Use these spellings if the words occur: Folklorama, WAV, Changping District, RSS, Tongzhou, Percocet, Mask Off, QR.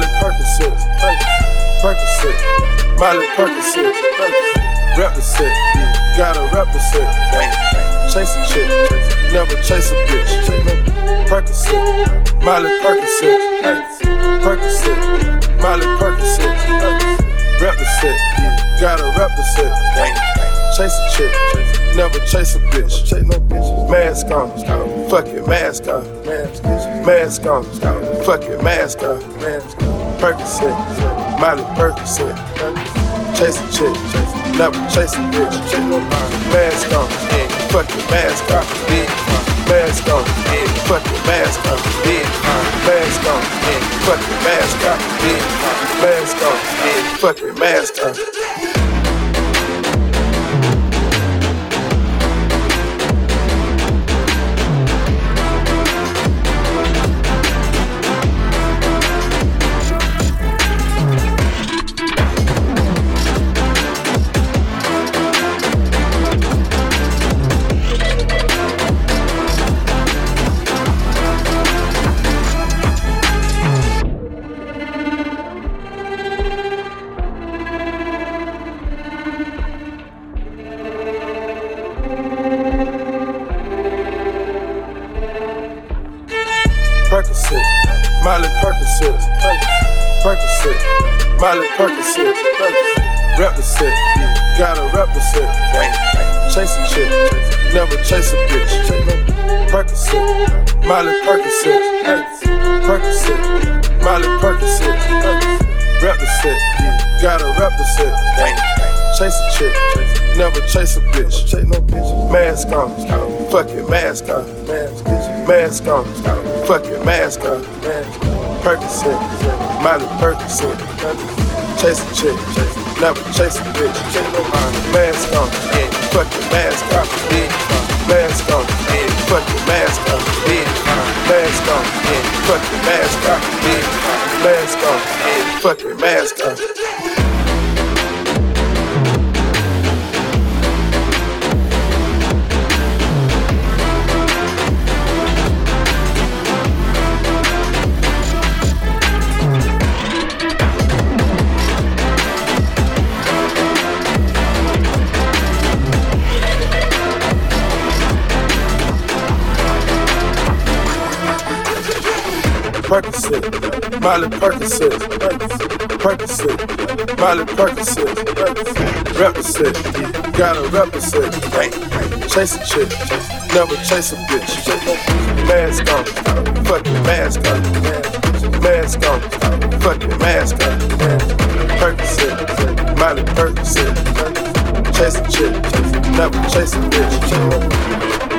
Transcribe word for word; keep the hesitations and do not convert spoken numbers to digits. Molly Percocet, Percocet, Molly Percocet, represent, gotta represent. Chase a chick, never chase a bitch. Percocet, Molly Percocet, Percocet, Molly Percocet, represent, gotta represent. Chase a chick, never chase a bitch. Mask on, fuck it, mask on, mask on, fuck it, mask on. Percocet, Molly Percocet. Chase a chick, never chase a bitch. Mask on, fuck your mask off, bitch. Mask on, fuck your mask off, bitch. Mask on, fuck your mask off, bitch. Mask on, fuck your mask off. Percocet, Molly Percocet, Percocet, Molly Percocet, represent, gotta represent. Chase a chick, never chase a bitch. Percocet, Molly Percocet, Percocet, Molly Percocet, represent, gotta represent. Chase a chick, never chase a bitch. Mask on, fuck it, mask on, mask on. Fuck your mask off, Percocet, Molly Percocet. Chase a chick, never chase a bitch. Mask on, fuck your mask off, bitch. Mask on, fuck your mask off, bitch. Mask on, fuck your mask off, bitch. Mask on, fuck your mask off. Percocet, Molly Percocet, Percocet, Molly Percocet, represent, gotta represent. Chase a chick, never chase a bitch. Mask on, fuck your mask on. Mask on, fuck your mask on. Percocet, Molly Percocet. Chase a chick, never chase a bitch.